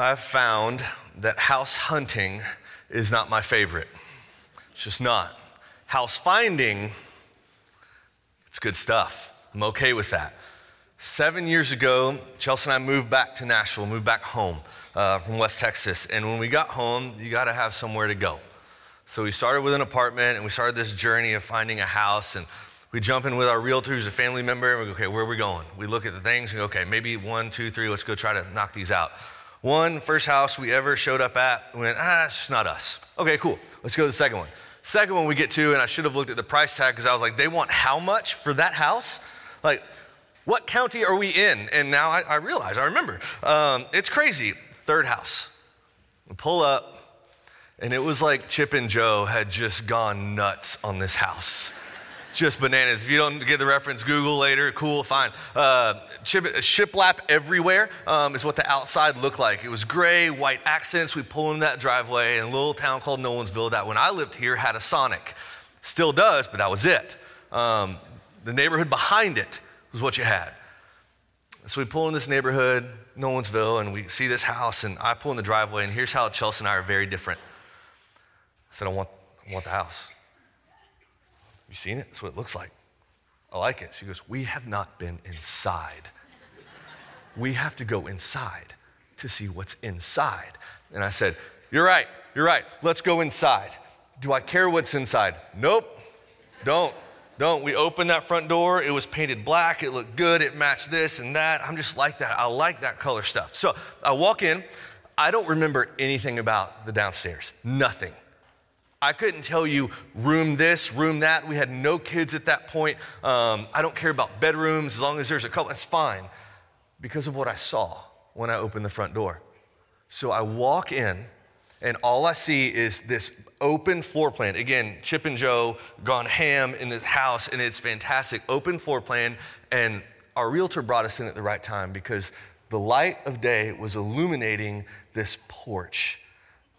I've found that house hunting is not my favorite. It's just not. House finding, it's good stuff. I'm okay with that. 7 years ago, Chelsea and I moved back to Nashville, moved back home from West Texas. And when we got home, you got to have somewhere to go. So we started with an apartment and we started this journey of finding a house. And we jump in with our realtor, who's a family member, and we go, okay, where are we going? We look at the things and go, okay, maybe one, two, three, let's go try to knock these out. First house we ever showed up at, we went, it's just not us. Okay, cool, let's go to the second one. Second one we get to, and I should have looked at the price tag because I was like, they want how much for that house? Like, what county are we in? And now I realize, I remember. It's crazy. Third house. We pull up, and it was like Chip and Joe had just gone nuts on this house. Just bananas. If you don't get the reference, Google later. Cool, fine. Shiplap everywhere is what the outside looked like. It was gray, white accents. We pull in that driveway in a little town called Nolensville that when I lived here had a Sonic. Still does, but that was it. The neighborhood behind it was what you had. So we pull in this neighborhood, Nolensville, and we see this house, and I pull in the driveway, and here's how Chelsea and I are very different. I said, I want the house. You seen it? That's what it looks like. I like it. She goes, we have not been inside. We have to go inside to see what's inside. And I said, you're right. Let's go inside. Do I care what's inside? Nope. Don't. We opened that front door. It was painted black. It looked good. It matched this and that. I'm just like that. I like that color stuff. So I walk in. I don't remember anything about the downstairs. Nothing. I couldn't tell you room this, room that. We had no kids at that point. I don't care about bedrooms. As long as there's a couple, that's fine. Because of what I saw when I opened the front door. So I walk in, and all I see is this open floor plan. Again, Chip and Joe gone ham in the house, and it's fantastic. Open floor plan, and our realtor brought us in at the right time because the light of day was illuminating this porch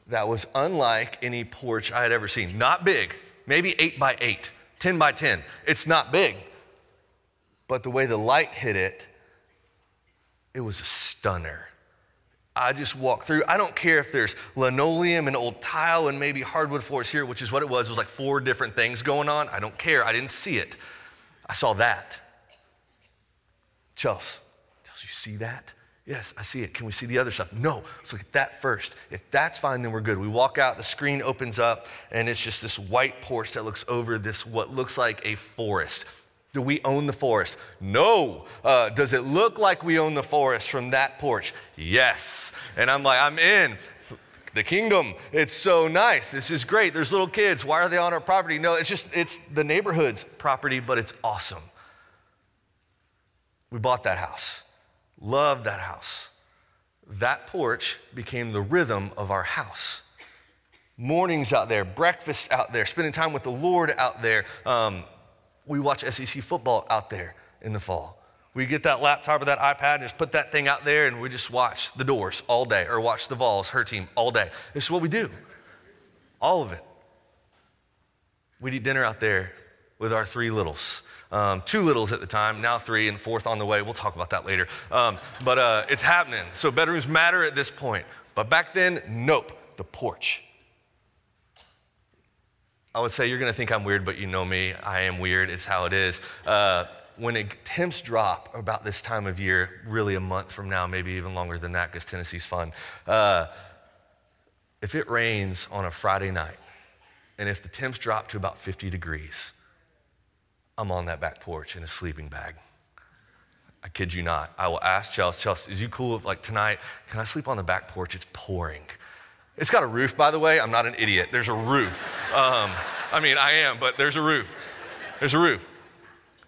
that was unlike any porch I had ever seen. Not big, maybe 8x8, 10x10. It's not big. But the way the light hit it, it was a stunner. I just walked through. I don't care if there's linoleum and old tile and maybe hardwood floors here, which is what it was. It was like four different things going on. I don't care. I didn't see it. I saw that. Chelsea, you see that? Yes, I see it. Can we see the other stuff? No, let's look at that first. If that's fine, then we're good. We walk out, the screen opens up, and it's just this white porch that looks over this, what looks like a forest. Do we own the forest? No. Does it look like we own the forest from that porch? Yes. And I'm like, I'm in the kingdom. It's so nice. This is great. There's little kids. Why are they on our property? No, it's the neighborhood's property, but it's awesome. We bought that house. Loved that house. That porch became the rhythm of our house. Mornings out there, breakfast out there, spending time with the Lord out there. We watch SEC football out there in the fall. We get that laptop or that iPad and just put that thing out there and we just watch the Doors all day or watch the Vols, her team, all day. This is what we do. All of it. We'd eat dinner out there with our three littles. Two littles at the time, now three and fourth on the way. We'll talk about that later. But it's happening. So bedrooms matter at this point. But back then, nope, the porch. I would say you're going to think I'm weird, but you know me. I am weird. It's how it is. When temps drop about this time of year, really a month from now, maybe even longer than that because Tennessee's fun. If it rains on a Friday night and if the temps drop to about 50 degrees, I'm on that back porch in a sleeping bag. I kid you not. I will ask Chelsea, is you cool if like tonight, can I sleep on the back porch? It's pouring. It's got a roof, by the way. I'm not an idiot. There's a roof. I am, but there's a roof.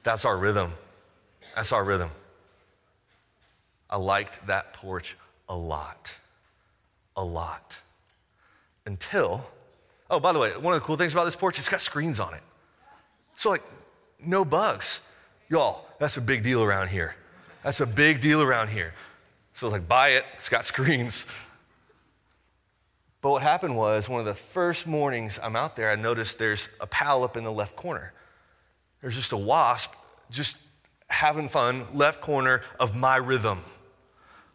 That's our rhythm. I liked that porch a lot. Until, oh, by the way, one of the cool things about this porch, it's got screens on it. So like, no bugs. Y'all, that's a big deal around here. So I was like, buy it. It's got screens. But what happened was one of the first mornings I'm out there, I noticed there's a pal up in the left corner. There's just a wasp just having fun, left corner of my rhythm.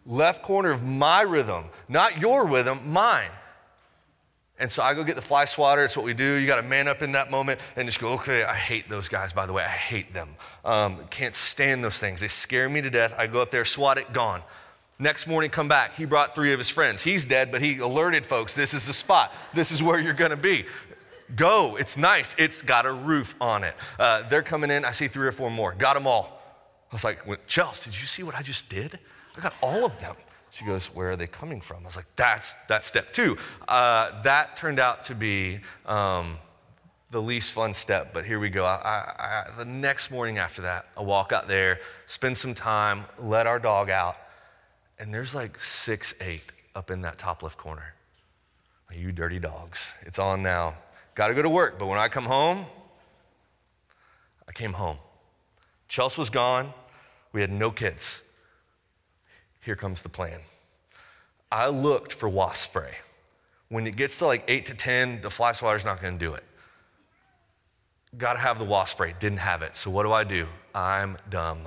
left corner of my rhythm, not your rhythm, mine. And so I go get the fly swatter. It's what we do. You got to man up in that moment and just go, okay, I hate those guys, by the way. I hate them. Can't stand those things. They scare me to death. I go up there, swat it, gone. Next morning, come back. He brought three of his friends. He's dead, but he alerted folks. This is the spot. This is where you're going to be. Go. It's nice. It's got a roof on it. They're coming in. I see three or four more. Got them all. I was like, Chels, did you see what I just did? I got all of them. She goes, where are they coming from? I was like, that's step two. That turned out to be the least fun step, but here we go. I, the next morning after that, I walk out there, spend some time, let our dog out, and there's like 6, 8 up in that top left corner. Like, you dirty dogs, it's on now. Got to go to work, but when I come home, I came home. Chelsea was gone. We had no kids. Here comes the plan. I looked for wasp spray. When it gets to like 8 to 10, the fly swatter's not gonna do it. Gotta have the wasp spray, didn't have it. So what do? I'm dumb,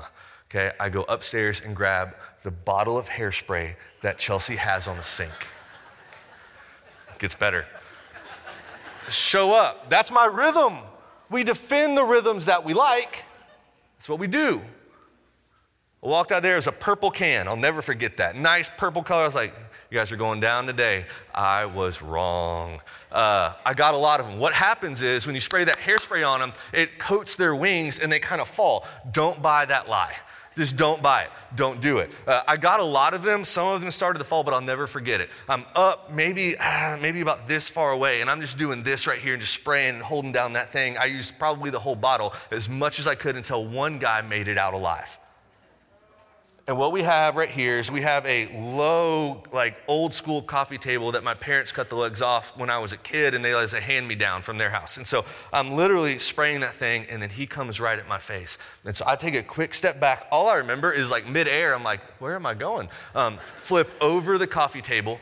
okay? I go upstairs and grab the bottle of hairspray that Chelsea has on the sink. It gets better. Show up, that's my rhythm. We defend the rhythms that we like. That's what we do. I walked out there, it was a purple can. I'll never forget that. Nice purple color. I was like, you guys are going down today. I was wrong. I got a lot of them. What happens is when you spray that hairspray on them, it coats their wings and they kind of fall. Don't buy that lie. Just don't buy it. Don't do it. I got a lot of them. Some of them started to fall, but I'll never forget it. I'm up maybe about this far away, and I'm just doing this right here and just spraying and holding down that thing. I used probably the whole bottle as much as I could until one guy made it out alive. And what we have right here is we have a low, like old school coffee table that my parents cut the legs off when I was a kid, and they was a hand-me-down from their house. And so I'm literally spraying that thing, and then he comes right at my face. And so I take a quick step back. All I remember is like midair, I'm like, where am I going? Flip over the coffee table,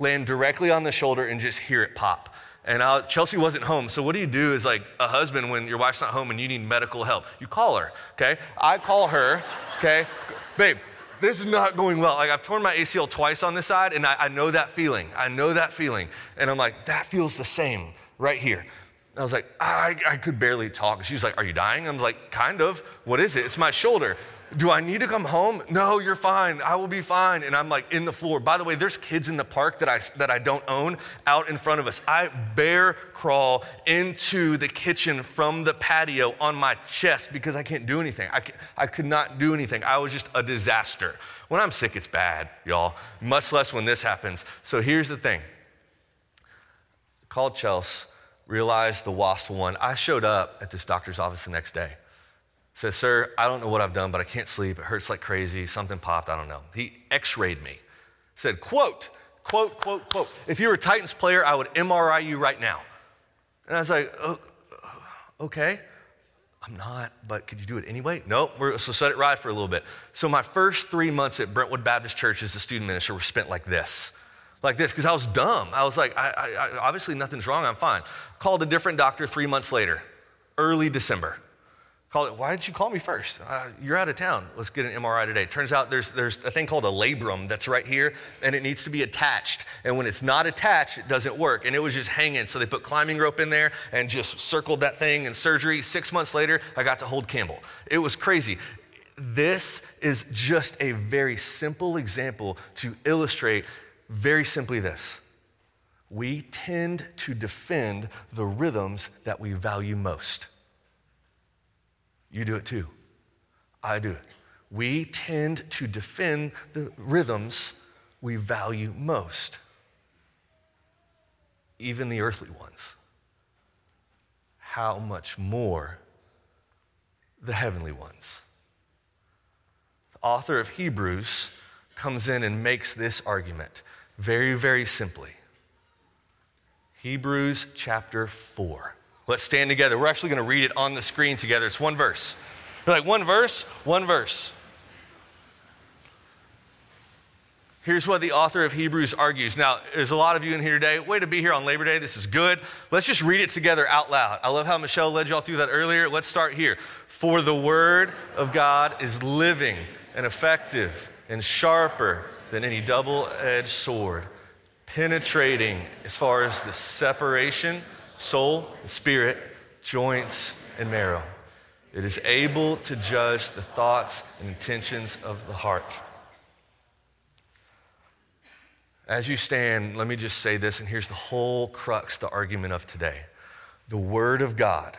land directly on the shoulder, and just hear it pop. And Chelsea wasn't home. So what do you do as like a husband when your wife's not home and you need medical help? You call her, okay? I call her, okay? Babe, this is not going well. Like, I've torn my ACL twice on this side, and I know that feeling. And I'm like, that feels the same right here. And I was like, I could barely talk. She's like, are you dying? I'm like, kind of. What is it? It's my shoulder. Do I need to come home? No, you're fine. I will be fine. And I'm like in the floor. By the way, there's kids in the park that I don't own out in front of us. I bear crawl into the kitchen from the patio on my chest because I can't do anything. I could not do anything. I was just a disaster. When I'm sick, it's bad, y'all, much less when this happens. So here's the thing. Called Chelsea, realized the wasp won. I showed up at this doctor's office the next day. Says, sir, I don't know what I've done, but I can't sleep. It hurts like crazy. Something popped. I don't know. He x-rayed me. Said, quote, if you were a Titans player, I would MRI you right now. And I was like, oh, okay, I'm not, but could you do it anyway? Nope, so set it right for a little bit. So my first 3 months at Brentwood Baptist Church as a student minister were spent like this, because I was dumb. I was like, I obviously nothing's wrong. I'm fine. Called a different doctor 3 months later, early December. Call it, why didn't you call me first? You're out of town. Let's get an MRI today. Turns out there's a thing called a labrum that's right here, and it needs to be attached. And when it's not attached, it doesn't work. And it was just hanging. So they put climbing rope in there and just circled that thing in surgery. 6 months later, I got to hold Campbell. It was crazy. This is just a very simple example to illustrate very simply this. We tend to defend the rhythms that we value most. You do it too. I do it. We tend to defend the rhythms we value most, even the earthly ones. How much more the heavenly ones? The author of Hebrews comes in and makes this argument very, very simply. Hebrews chapter 4. Let's stand together. We're actually going to read it on the screen together. It's one verse. You're like, one verse. Here's what the author of Hebrews argues. Now, there's a lot of you in here today. Way to be here on Labor Day. This is good. Let's just read it together out loud. I love how Michelle led y'all through that earlier. Let's start here. For the word of God is living and effective and sharper than any double-edged sword, penetrating as far as the separation, soul and spirit, joints and marrow. It is able to judge the thoughts and intentions of the heart. As you stand, let me just say this, and here's the whole crux, the argument of today. The Word of God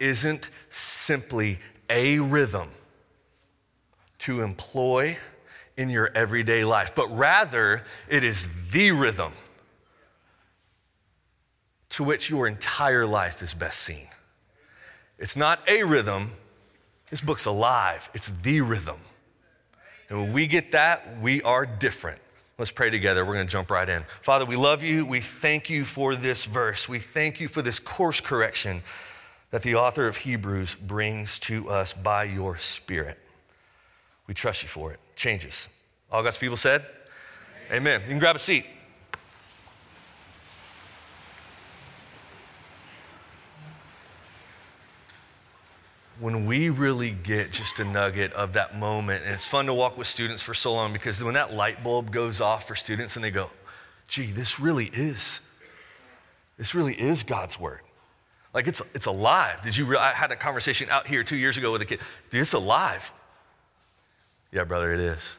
isn't simply a rhythm to employ in your everyday life, but rather it is the rhythm to which your entire life is best seen. It's not a rhythm. This book's alive. It's the rhythm. And when we get that, we are different. Let's pray together. We're going to jump right in. Father, we love you. We thank you for this verse. We thank you for this course correction that the author of Hebrews brings to us by your Spirit. We trust you for it. Change us. All God's people said? Amen. You can grab a seat. When we really get just a nugget of that moment, and it's fun to walk with students for so long, because when that light bulb goes off for students and they go, gee, this really is God's word. Like it's alive. I had a conversation out here 2 years ago with a kid. Dude, it's alive. Yeah, brother, it is.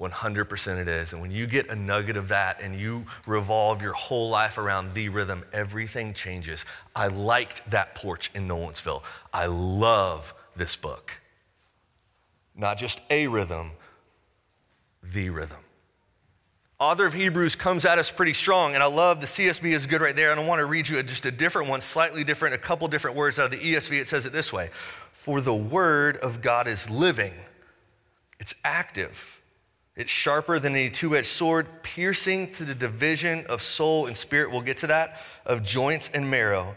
100% it is. And when you get a nugget of that and you revolve your whole life around the rhythm, everything changes. I liked that porch in Nolensville. I love this book. Not just a rhythm, the rhythm. Author of Hebrews comes at us pretty strong, and I love the CSB is good right there. And I want to read you just a different one, slightly different, a couple different words out of the ESV. It says it this way: for the word of God is living, it's active, it's sharper than any two-edged sword, piercing to the division of soul and spirit, we'll get to that, of joints and marrow.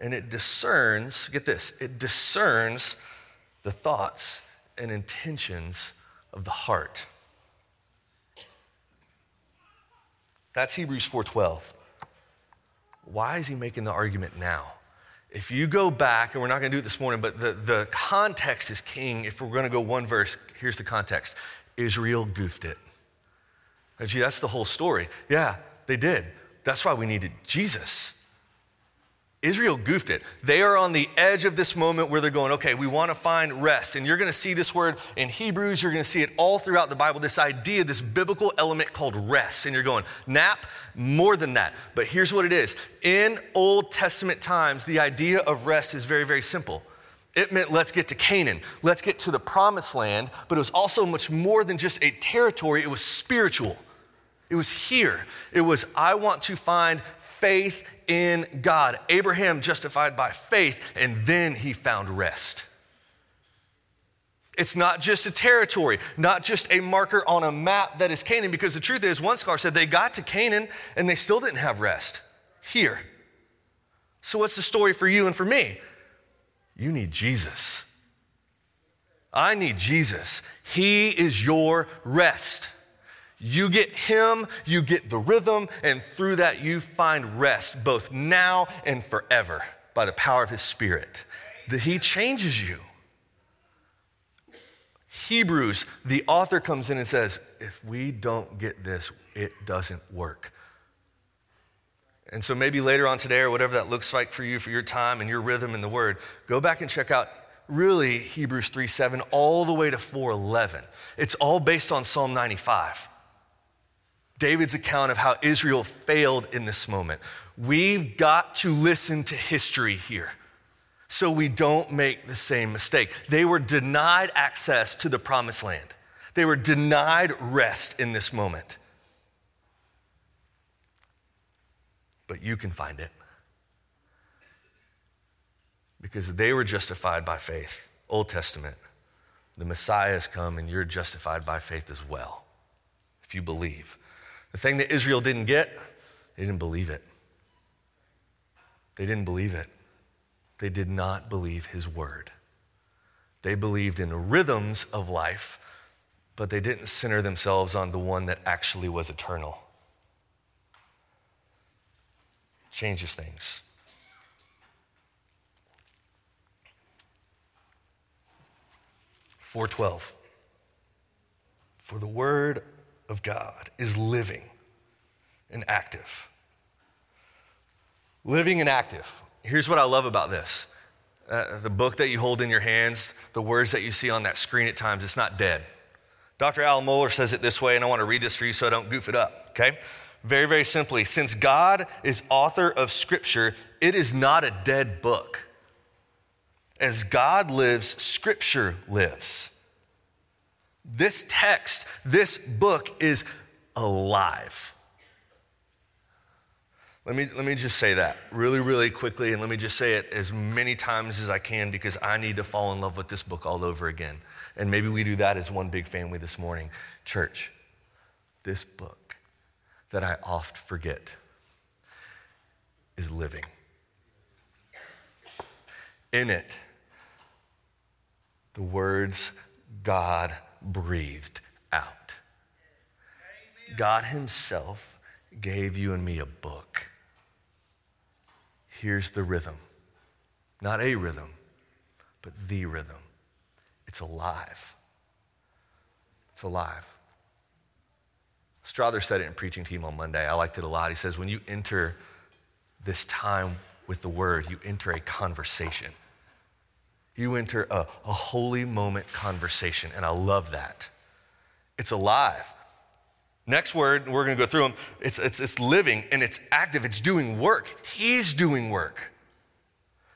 And it discerns, get this, it discerns the thoughts and intentions of the heart. That's Hebrews 4:12. Why is he making the argument now? If you go back, and we're not going to do it this morning, but the context is king. If we're going to go one verse, here's the context. Israel goofed it. And gee, that's the whole story. Yeah, they did. That's why we needed Jesus. Israel goofed it. They are on the edge of this moment where they're going, okay, we want to find rest. And you're going to see this word in Hebrews. You're going to see it all throughout the Bible, this idea, this biblical element called rest. And you're going, nap, more than that. But here's what it is. In Old Testament times, the idea of rest is very, very simple. It meant let's get to Canaan, let's get to the promised land, but it was also much more than just a territory. It was spiritual. It was here. It was, I want to find faith in God. Abraham justified by faith, and then he found rest. It's not just a territory, not just a marker on a map that is Canaan, because the truth is, one scholar said they got to Canaan and they still didn't have rest here. So what's the story for you and for me? You need Jesus. I need Jesus. He is your rest. You get him, you get the rhythm, and through that you find rest, both now and forever, by the power of his Spirit. That he changes you. Hebrews, the author comes in and says, if we don't get this, it doesn't work. And so maybe later on today or whatever that looks like for you, for your time and your rhythm in the word, go back and check out really Hebrews 3:7 all the way to 4:11. It's all based on Psalm 95. David's account of how Israel failed in this moment. We've got to listen to history here so we don't make the same mistake. They were denied access to the promised land. They were denied rest in this moment. But you can find it, because they were justified by faith. Old Testament, the Messiah has come and you're justified by faith as well, if you believe. The thing that Israel didn't get, they didn't believe it. They didn't believe it. They did not believe his word. They believed in rhythms of life, but they didn't center themselves on the one that actually was eternal. Changes things. For the word of God is living and active. Living and active. Here's what I love about this. The book that you hold in your hands, the words that you see on that screen at times, it's not dead. Dr. Al Mohler says it this way, and I want to read this for you so I don't goof it up, okay? Very, very simply, since God is author of Scripture, it is not a dead book. As God lives, Scripture lives. This text, this book is alive. Let me just say that really, really quickly, and let me just say it as many times as I can because I need to fall in love with this book all over again. And maybe we do that as one big family this morning. Church, this book that I oft forget is living. In it, the words God breathed out. God himself gave you and me a book. Here's the rhythm. Not a rhythm, but the rhythm. It's alive. It's alive. Strother said it in preaching team on Monday. I liked it a lot. He says, when you enter this time with the word, you enter a conversation. You enter a holy moment conversation, and I love that. It's alive. Next word, we're gonna go through them. It's living and it's active, it's doing work. He's doing work.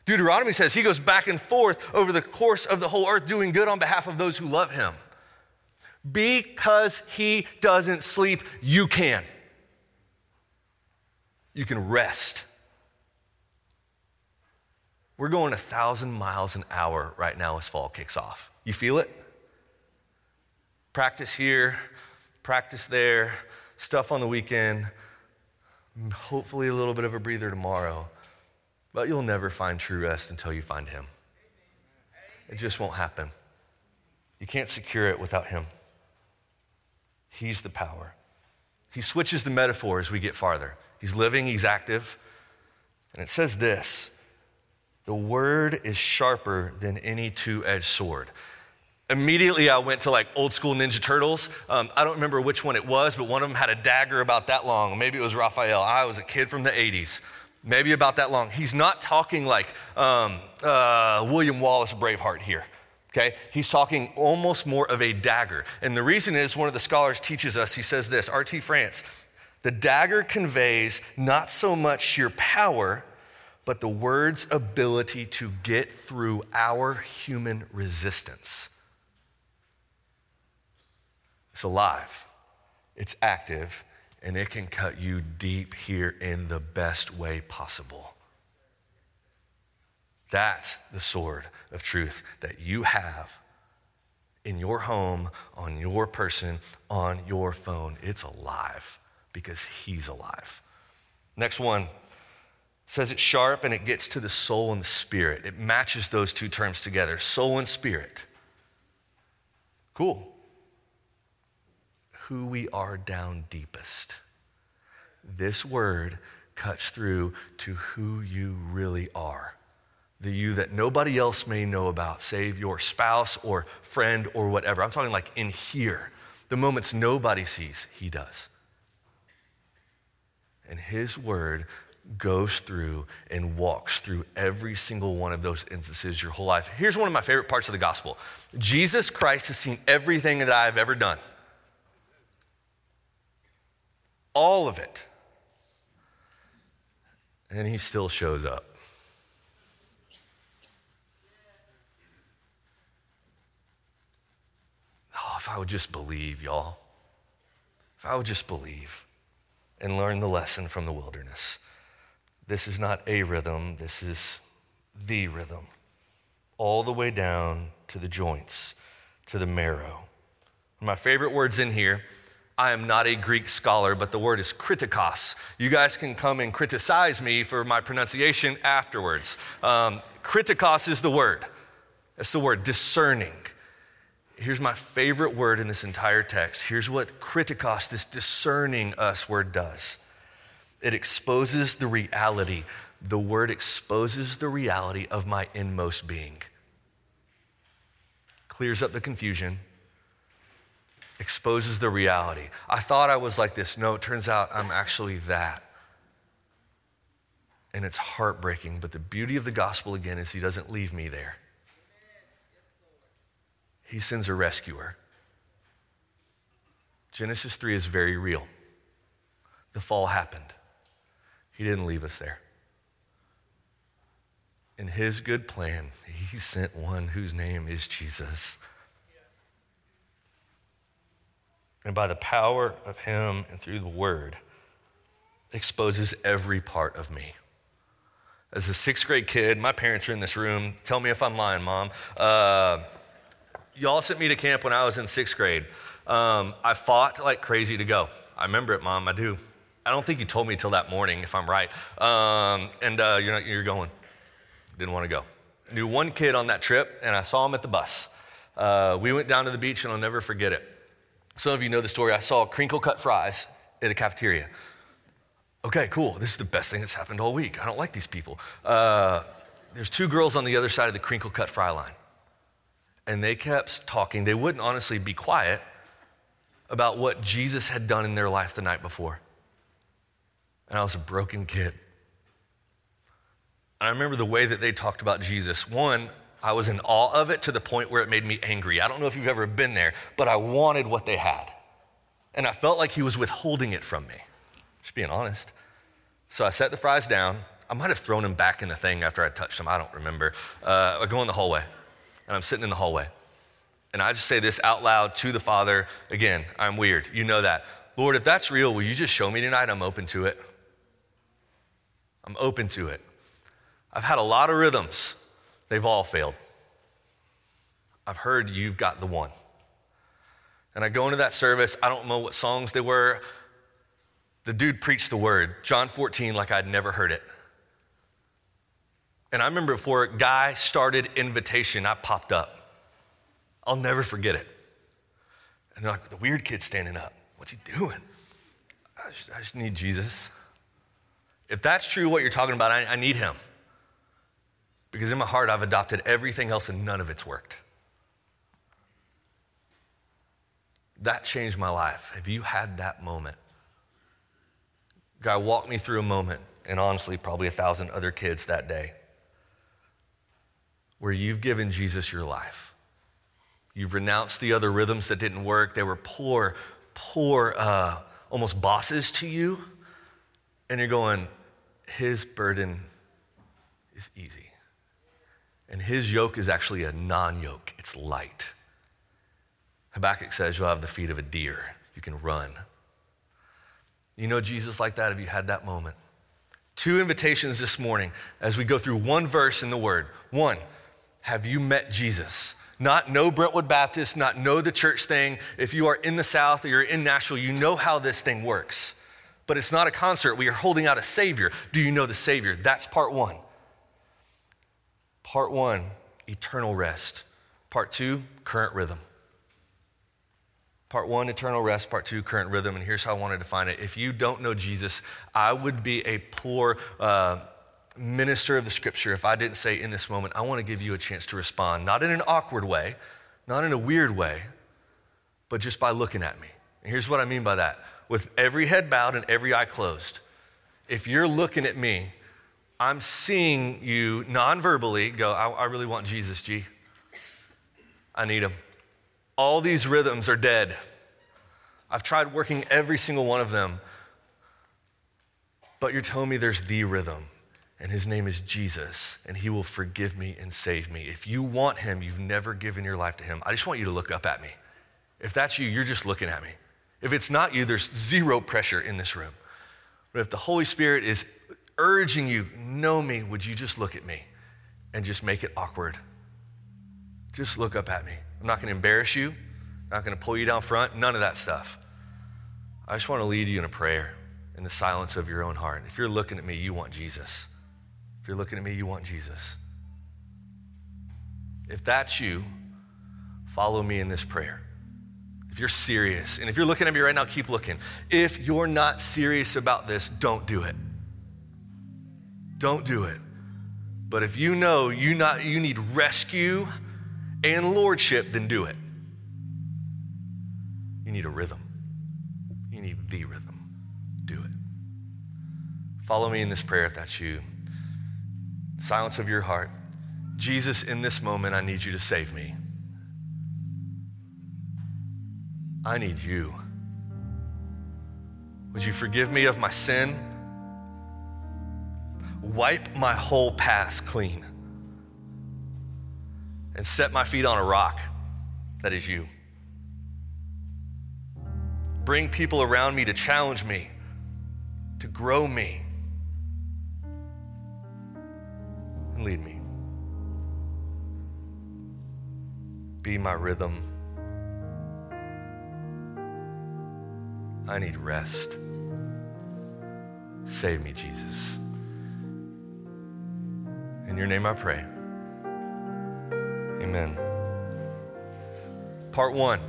Deuteronomy says he goes back and forth over the course of the whole earth doing good on behalf of those who love him. Because he doesn't sleep, you can. You can rest. We're going 1,000 miles an hour right now as fall kicks off. You feel it? Practice here, practice there, stuff on the weekend, hopefully a little bit of a breather tomorrow, but you'll never find true rest until you find him. It just won't happen. You can't secure it without him. He's the power. He switches the metaphor as we get farther. He's living, he's active, and it says this, the word is sharper than any two-edged sword. Immediately I went to like old school Ninja Turtles. I don't remember which one it was, but one of them had a dagger about that long. Maybe it was Raphael. I was a kid from the 80s. Maybe about that long. He's not talking like William Wallace Braveheart here, okay? He's talking almost more of a dagger. And the reason is one of the scholars teaches us, he says this, R.T. France, the dagger conveys not so much sheer power, but the word's ability to get through our human resistance. It's alive, it's active, and it can cut you deep here in the best way possible. That's the sword of truth that you have in your home, on your person, on your phone. It's alive because he's alive. Next one says it's sharp and it gets to the soul and the spirit. It matches those two terms together, soul and spirit. Cool. Who we are down deepest. This word cuts through to who you really are, the you that nobody else may know about, save your spouse or friend or whatever. I'm talking like in here, the moments nobody sees, he does. And his word goes through and walks through every single one of those instances your whole life. Here's one of my favorite parts of the gospel. Jesus Christ has seen everything that I've ever done. All of it. And he still shows up. Oh, if I would just believe, y'all. If I would just believe and learn the lesson from the wilderness. This is not a rhythm, this is the rhythm. All the way down to the joints, to the marrow. My favorite words in here, I am not a Greek scholar, but the word is kritikos. You guys can come and criticize me for my pronunciation afterwards. Kritikos is the word. That's the word, discerning. Here's my favorite word in this entire text. Here's what kritikos, this discerning us word does. It exposes the reality. The word exposes the reality of my inmost being. Clears up the confusion. exposes the reality. I thought I was like this. No, it turns out I'm actually that. And it's heartbreaking. But the beauty of the gospel, again, is he doesn't leave me there. He sends a rescuer. Genesis 3 is very real. The fall happened. He didn't leave us there. In his good plan, he sent one whose name is Jesus. And by the power of him and through the word, exposes every part of me. As a sixth grade kid, my parents are in this room. Tell me if I'm lying, Mom. Y'all sent me to camp when I was in sixth grade. I fought like crazy to go. I remember it, Mom, I do. I don't think you told me until that morning, if I'm right. You're going. Didn't want to go. Knew one kid on that trip, and I saw him at the bus. We went down to the beach, and I'll never forget it. Some of you know the story. I saw crinkle cut fries at a cafeteria. Okay, cool. This is the best thing that's happened all week. I don't like these people. There's two girls on the other side of the crinkle cut fry line, and they kept talking. They wouldn't honestly be quiet about what Jesus had done in their life the night before. And I was a broken kid. And I remember the way that they talked about Jesus. One, I was in awe of it to the point where it made me angry. I don't know if you've ever been there, but I wanted what they had. And I felt like he was withholding it from me. Just being honest. So I set the fries down. I might have thrown them back in the thing after I touched them. I don't remember. I go in the hallway, and I'm sitting in the hallway. And I just say this out loud to the Father. Again, I'm weird. You know that. Lord, if that's real, will you just show me tonight? I'm open to it. I'm open to it. I've had a lot of rhythms. They've all failed. I've heard you've got the one. And I go into that service. I don't know what songs they were. The dude preached the word, John 14, like I'd never heard it. And I remember before Guy started invitation, I popped up. I'll never forget it. And they're like, the weird kid standing up. What's he doing? I just need Jesus. If that's true what you're talking about, I need him. Because in my heart, I've adopted everything else and none of it's worked. That changed my life. Have you had that moment? Guy walked me through a moment, and honestly, probably 1,000 other kids that day, where you've given Jesus your life. You've renounced the other rhythms that didn't work. They were poor, almost bosses to you. And you're going, his burden is easy. And his yoke is actually a non-yoke. It's light. Habakkuk says you'll have the feet of a deer. You can run. You know Jesus like that? Have you had that moment? Two invitations this morning as we go through one verse in the Word. One, have you met Jesus? Not know Brentwood Baptist, not know the church thing. If you are in the South or you're in Nashville, you know how this thing works. But it's not a concert. We are holding out a Savior. Do you know the Savior? That's part one. Part one, eternal rest. Part two, current rhythm. Part one, eternal rest. Part two, current rhythm. And here's how I want to define it. If you don't know Jesus, I would be a poor minister of the scripture if I didn't say in this moment, I want to give you a chance to respond, not in an awkward way, not in a weird way, but just by looking at me. And here's what I mean by that. With every head bowed and every eye closed, if you're looking at me, I'm seeing you non-verbally go, I really want Jesus, G. I need him. All these rhythms are dead. I've tried working every single one of them, but you're telling me there's the rhythm, and his name is Jesus, and he will forgive me and save me. If you want him, you've never given your life to him. I just want you to look up at me. If that's you, you're just looking at me. If it's not you, there's zero pressure in this room. But if the Holy Spirit is urging you, know me, would you just look at me and just make it awkward? Just look up at me. I'm not gonna embarrass you, I'm not gonna pull you down front, none of that stuff. I just wanna lead you in a prayer in the silence of your own heart. If you're looking at me, you want Jesus. If you're looking at me, you want Jesus. If that's you, follow me in this prayer. If you're serious, and if you're looking at me right now, keep looking. If you're not serious about this, don't do it. Don't do it. But if you know you need rescue and lordship, then do it. You need a rhythm. You need the rhythm. Do it. Follow me in this prayer if that's you. Silence of your heart. Jesus, in this moment, I need you to save me. I need you. Would you forgive me of my sin? Wipe my whole past clean and set my feet on a rock that is you. Bring people around me to challenge me, to grow me, and lead me. Be my rhythm. I need rest. Save me, Jesus. In your name I pray. Amen. Part one.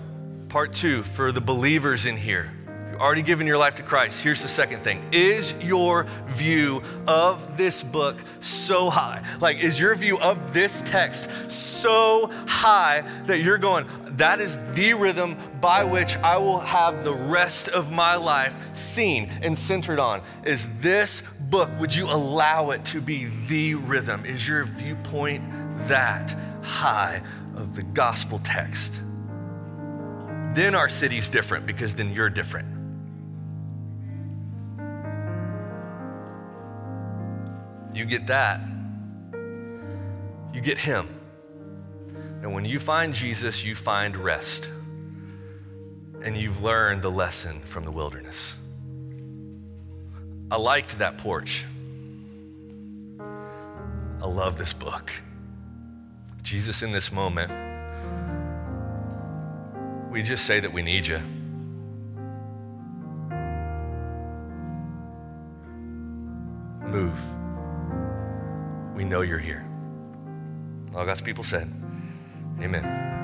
Part two, for the believers in here, if you've already given your life to Christ, here's the second thing. Is your view of this book so high? Like, is your view of this text so high that you're going, that is the rhythm by which I will have the rest of my life seen and centered on? Is this book, would you allow it to be the rhythm? Is your viewpoint that high of the gospel text? Then our city's different, because then you're different. You get that. You get him. And when you find Jesus, you find rest. And you've learned the lesson from the wilderness. I liked that porch. I love this book. Jesus, in this moment, we just say that we need you. Move. We know you're here. All God's people said, amen.